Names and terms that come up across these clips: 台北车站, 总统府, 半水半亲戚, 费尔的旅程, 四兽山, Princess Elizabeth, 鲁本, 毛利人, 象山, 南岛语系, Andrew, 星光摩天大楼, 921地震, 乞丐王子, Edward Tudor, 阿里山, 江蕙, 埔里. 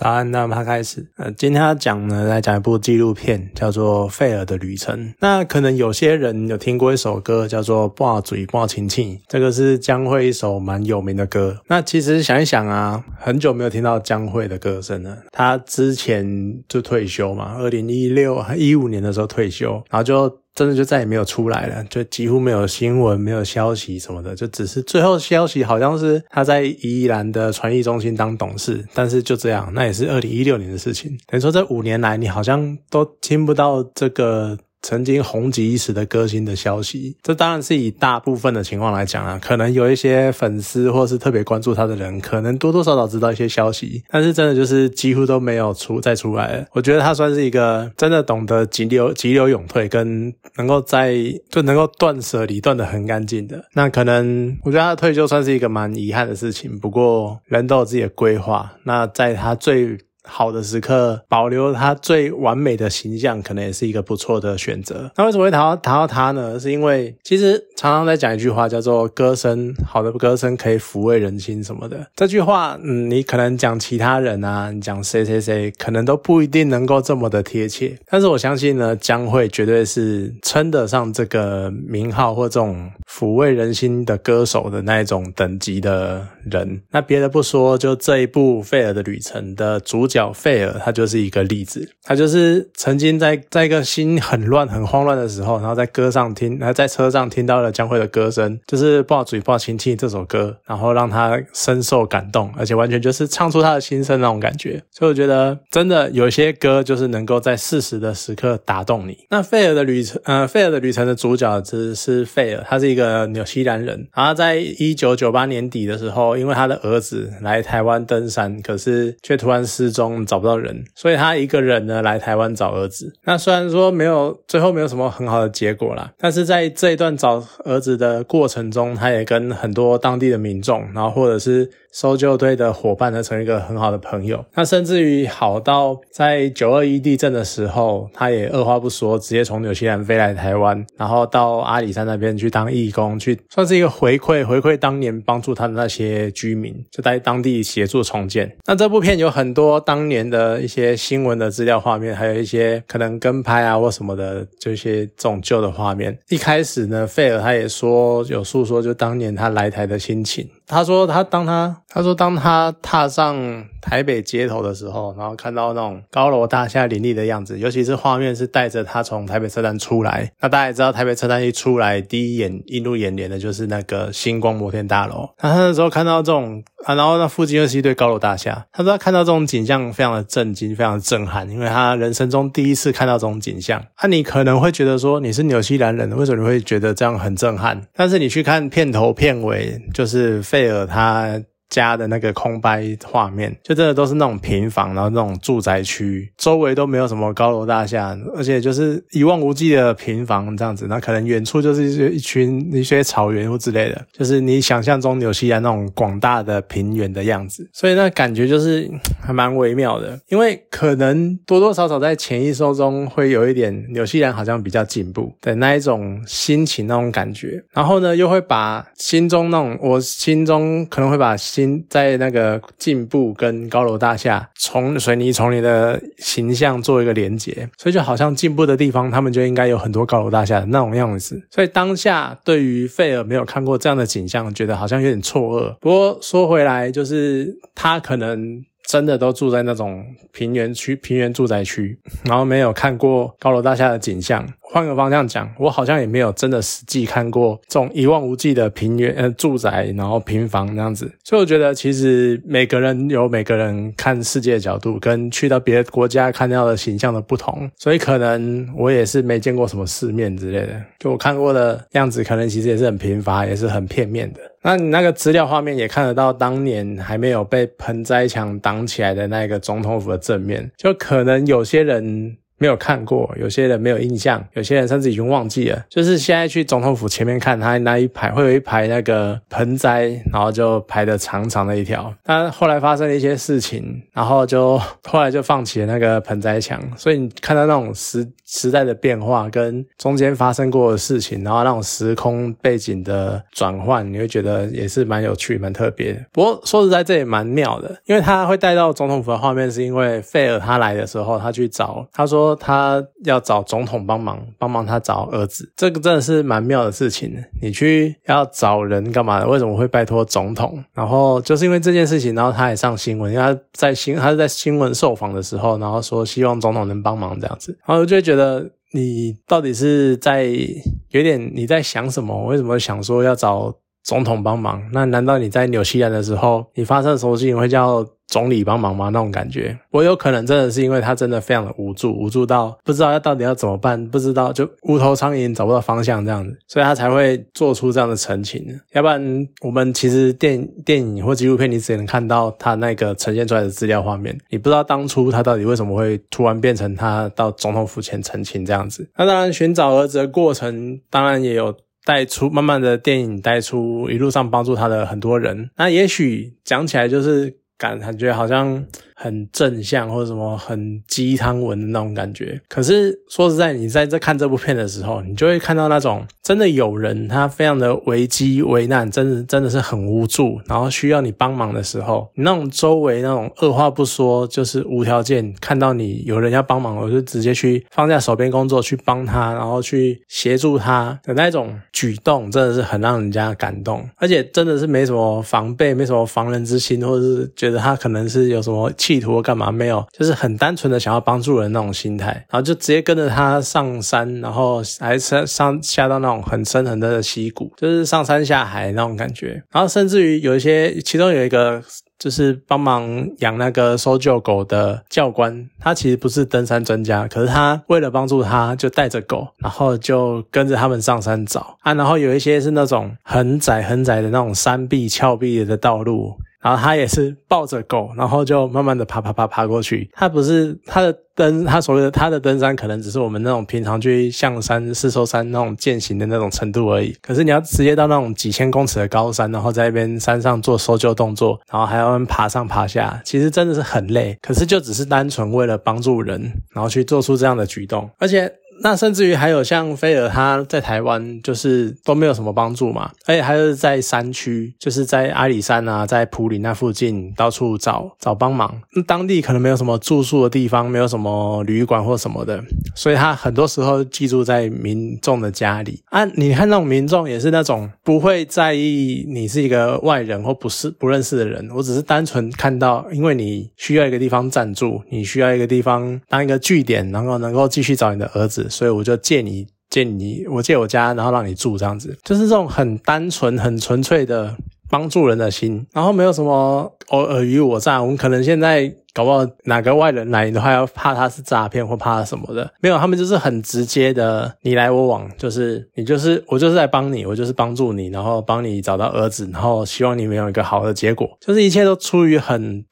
早安，那我们开始。今天要讲呢，来讲一部纪录片，叫做《费尔的旅程》。那可能有些人有听过一首歌，叫做《半水半亲戚》，这个是江蕙一首蛮有名的歌。那其实想一想啊，很久没有听到江蕙的歌声了。他之前就退休嘛，2015年的时候退休，然后就真的就再也没有出来了，就几乎没有新闻，没有消息什么的，就只是最后消息好像是他在宜兰的传艺中心当董事，但是就这样，那也是2016年的事情。等于说这5年来你好像都听不到这个曾经红极一时的歌星的消息。这当然是以大部分的情况来讲啊，可能有一些粉丝或是特别关注他的人可能多多少少知道一些消息，但是真的就是几乎都没有再出来了。我觉得他算是一个真的懂得急流勇退，跟能够断舍离断得很干净的。那可能我觉得他的退休算是一个蛮遗憾的事情，不过人都有自己的规划，那在他最好的时刻保留他最完美的形象，可能也是一个不错的选择。那为什么会谈到他呢？是因为其实常常在讲一句话叫做歌声，好的歌声可以抚慰人心什么的。这句话你可能讲其他人啊，你讲谁谁谁可能都不一定能够这么的贴切。但是我相信呢，江蕙绝对是称得上这个名号或这种抚慰人心的歌手的那一种等级的人。那别的不说，就这一部《费尔的旅程》的主角费尔，他就是一个例子。他就是曾经在一个心很乱很慌乱的时候，然后在车上听到了江蕙的歌声，就是《半水半亲戚》这首歌，然后让他深受感动，而且完全就是唱出他的心声那种感觉。所以我觉得真的有些歌就是能够在适时的时刻打动你。那费尔的旅程的主角是费尔，他是一个纽西兰人，然后在1998年底的时候，因为他的儿子来台湾登山，可是却突然失踪，找不到人，所以他一个人呢来台湾找儿子。那虽然说最后没有什么很好的结果啦，但是在这一段找儿子的过程中，他也跟很多当地的民众，然后或者是搜救队的伙伴呢，成为一个很好的朋友。那甚至于好到在921地震的时候，他也二话不说，直接从纽西兰飞来台湾，然后到阿里山那边去当义工，去算是一个回馈当年帮助他的那些居民，就在当地协助重建。那这部片有很多当年的一些新闻的资料画面，还有一些可能跟拍啊或什么的，就一些这种旧的画面。一开始呢，费尔他也有诉说就当年他来台的心情。他说当他踏上台北街头的时候，然后看到那种高楼大厦林立的样子，尤其是画面是带着他从台北车站出来。那大家也知道，台北车站一出来，第一眼映入眼帘的就是那个星光摩天大楼。他那时候看到这种然后那附近又是一堆高楼大厦，他说他看到这种景象非常的震惊，非常的震撼，因为他人生中第一次看到这种景象。你可能会觉得说你是纽西兰人，为什么你会觉得这样很震撼？但是你去看片头片尾，就是费尔他家的那个空白画面，就真的都是那种平房，然后那种住宅区，周围都没有什么高楼大厦，而且就是一望无际的平房这样子。那可能远处就是一些草原或之类的，就是你想象中纽西兰那种广大的平原的样子。所以那感觉就是还蛮微妙的，因为可能多多少少在潜意识中会有一点纽西兰好像比较进步的那一种心情，那种感觉。然后呢，又会把在那个进步跟高楼大厦水泥丛林的形象做一个连结，所以就好像进步的地方他们就应该有很多高楼大厦那种样子。所以当下对于费尔没有看过这样的景象，觉得好像有点错愕。不过说回来，就是他可能真的都住在那种平原住宅区，然后没有看过高楼大厦的景象。换个方向讲，我好像也没有真的实际看过这种一望无际的平原住宅，然后平房这样子。所以我觉得其实每个人有每个人看世界的角度，跟去到别的国家看到的形象的不同。所以可能我也是没见过什么世面之类的，就我看过的样子可能其实也是很贫乏，也是很片面的。那你那个资料画面也看得到，当年还没有被盆栽墙挡起来的那个总统府的正面，就可能有些人没有看过，有些人没有印象，有些人甚至已经忘记了。就是现在去总统府前面看，他那一排会有一排那个盆栽，然后就排的长长的一条。但后来发生了一些事情，然后后来就放弃了那个盆栽墙。所以你看到那种时代的变化跟中间发生过的事情，然后那种时空背景的转换，你会觉得也是蛮有趣蛮特别的。不过说实在这也蛮妙的，因为他会带到总统府的画面，是因为费尔他来的时候他去找，他说他要找总统帮忙他找儿子，这个真的是蛮妙的事情。你去要找人干嘛的，为什么会拜托总统？然后就是因为这件事情，然后他也上新闻，因为他是在新闻受访的时候，然后说希望总统能帮忙这样子。然后我就会觉得你到底是在有点你在想什么，为什么想说要找总统帮忙？那难道你在纽西兰的时候你发生什么事情会叫总理帮忙吗？那种感觉。我有可能真的是因为他真的非常的无助到不知道到底要怎么办，不知道就无头苍蝇找不到方向这样子，所以他才会做出这样的陈情。要不然我们其实电影或纪录片你只能看到他那个呈现出来的资料画面，你不知道当初他到底为什么会突然变成他到总统府前陈情这样子。那当然寻找儿子的过程当然也有带出，慢慢的电影带出一路上帮助他的很多人。那也许讲起来就是感觉好像很正向或者什么很鸡汤文的那种感觉，可是说实在你在看这部片的时候，你就会看到那种真的有人他非常的危机危难，真的是很无助，然后需要你帮忙的时候，你那种周围那种二话不说就是无条件，看到你有人要帮忙我就直接去放下手边工作去帮他，然后去协助他的那种举动，真的是很让人家感动。而且真的是没什么防备，没什么防人之心，或者是觉得他可能是有什么企图或干嘛，没有，就是很单纯的想要帮助人那种心态，然后就直接跟着他上山，然后还下到那种很深很深的溪谷，就是上山下海那种感觉。然后甚至于有一些，其中有一个就是帮忙养那个搜救狗的教官，他其实不是登山专家，可是他为了帮助他就带着狗，然后就跟着他们上山找啊。然后有一些是那种很窄很窄的那种山壁峭壁的道路，然后他也是抱着狗，然后就慢慢的爬过去。他不是他所谓的他的登山可能只是我们那种平常去象山四兽山那种健行的那种程度而已，可是你要直接到那种几千公尺的高山，然后在那边山上做搜救动作，然后还要爬上爬下，其实真的是很累，可是就只是单纯为了帮助人然后去做出这样的举动。而且那甚至于还有像菲尔他在台湾就是都没有什么帮助嘛，而且他就是在山区，就是在阿里山啊在埔里那附近到处找帮忙，当地可能没有什么住宿的地方，没有什么旅馆或什么的，所以他很多时候寄住在民众的家里啊。你看那种民众也是那种不会在意你是一个外人或不认识的人，我只是单纯看到因为你需要一个地方暂住，你需要一个地方当一个据点，然后能够继续找你的儿子，所以我就借我家，然后让你住这样子，就是这种很单纯很纯粹的帮助人的心，然后没有什么尔虞我诈。我们可能现在搞不好哪个外人来你都还要怕他是诈骗或怕他什么的，没有，他们就是很直接的你来我往，就是你就是我就是在帮你，我就是帮助你，然后帮你找到儿子，然后希望你们有一个好的结果，就是一切都出于很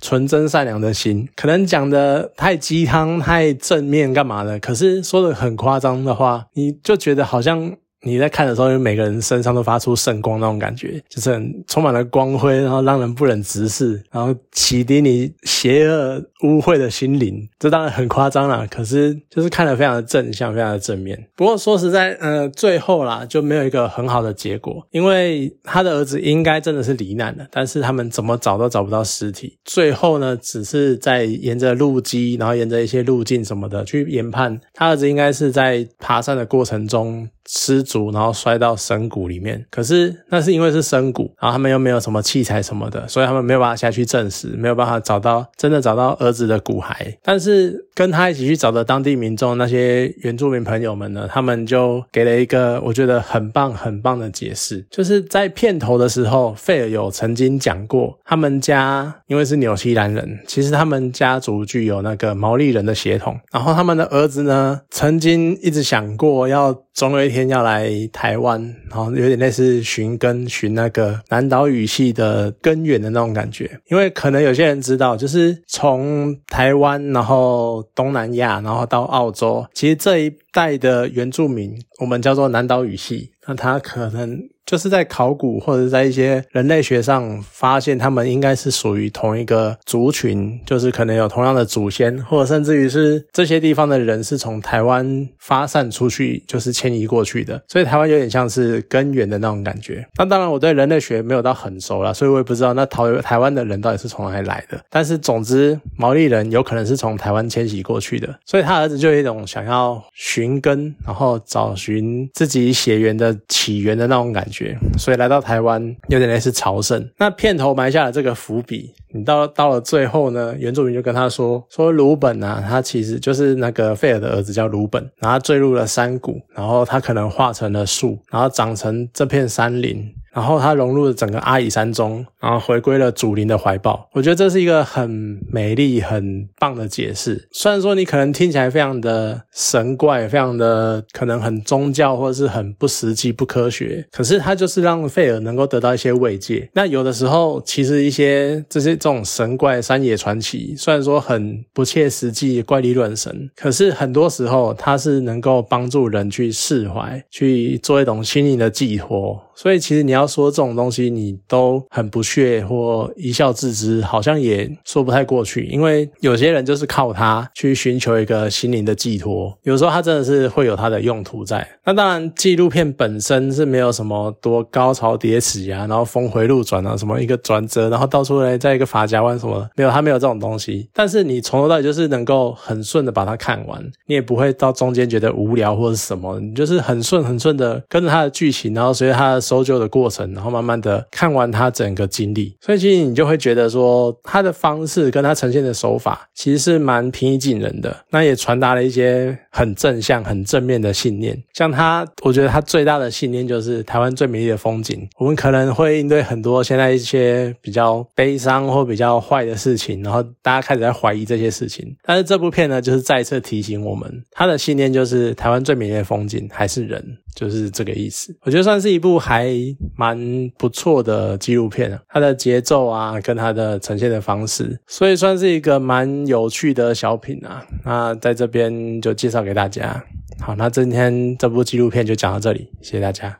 纯真善良的心。可能讲的太鸡汤太正面干嘛的，可是说的很夸张的话，你就觉得好像你在看的时候，因为每个人身上都发出圣光那种感觉，就是很充满了光辉，然后让人不忍直视，然后洗涤你邪恶污秽的心灵。这当然很夸张啦，可是就是看得非常的正向，非常的正面。不过说实在最后啦就没有一个很好的结果，因为他的儿子应该真的是罹难了，但是他们怎么找都找不到尸体。最后呢只是在沿着路基，然后沿着一些路径什么的去研判，他儿子应该是在爬山的过程中失足然后摔到深谷里面，可是那是因为是深谷，然后他们又没有什么器材什么的，所以他们没有办法下去证实，没有办法真的找到儿子的骨骸。但是跟他一起去找的当地民众那些原住民朋友们呢，他们就给了一个我觉得很棒很棒的解释。就是在片头的时候费尔有曾经讲过，他们家因为是纽西兰人，其实他们家族具有那个毛利人的血统，然后他们的儿子呢曾经一直想过要总有一天天要来台湾，然后有点类似寻根，寻那个南岛语系的根源的那种感觉。因为可能有些人知道，就是从台湾然后东南亚然后到澳洲，其实这一代的原住民我们叫做南岛语系，那他可能就是在考古或者在一些人类学上发现他们应该是属于同一个族群，就是可能有同样的祖先，或者甚至于是这些地方的人是从台湾发散出去，就是迁移过去的，所以台湾有点像是根源的那种感觉。那当然我对人类学没有到很熟啦，所以我也不知道那台湾的人到底是从哪里来的，但是总之毛利人有可能是从台湾迁徙过去的，所以他儿子就有一种想要寻根，然后找寻自己血缘的起源的那种感觉，所以来到台湾有点类似朝圣。那片头埋下了这个伏笔，你到了最后呢，原住民就跟他说鲁本啊，他其实就是那个费尔的儿子叫鲁本，然后他坠入了山谷，然后他可能化成了树，然后长成这片山林，然后他融入了整个阿里山中，然后回归了祖灵的怀抱。我觉得这是一个很美丽很棒的解释，虽然说你可能听起来非常的神怪，非常的可能很宗教或者是很不实际不科学，可是它就是让费尔能够得到一些慰藉。那有的时候其实一些这种神怪山野传奇虽然说很不切实际怪力乱神，可是很多时候它是能够帮助人去释怀，去做一种心灵的寄托。所以其实你要说这种东西你都很不屑或一笑置之，好像也说不太过去，因为有些人就是靠它去寻求一个心灵的寄托，有时候它真的是会有它的用途在。那当然纪录片本身是没有什么多高潮迭起啊，然后峰回路转啊，什么一个转折然后到处来在一个法夹湾什么的，没有，它没有这种东西。但是你从头到尾就是能够很顺的把它看完，你也不会到中间觉得无聊或者什么，你就是很顺的跟着它的剧情，然后随着它的搜救的过程，然后慢慢的看完它整个经历。所以其实你就会觉得说它的方式跟它呈现的手法其实是蛮平易近人的，那也传达了一些很正向很正面的信念。像它，我觉得它最大的信念就是台湾最美丽的风景。我们可能会应对很多现在一些比较悲伤或比较坏的事情，然后大家开始在怀疑这些事情，但是这部片呢就是再一次提醒我们，它的信念就是台湾最美丽的风景还是人，就是这个意思。我觉得算是一部还蛮不错的纪录片啊，它的节奏啊跟它的呈现的方式，所以算是一个蛮有趣的小品啊，那在这边就介绍给大家。好，那今天这部纪录片就讲到这里，谢谢大家。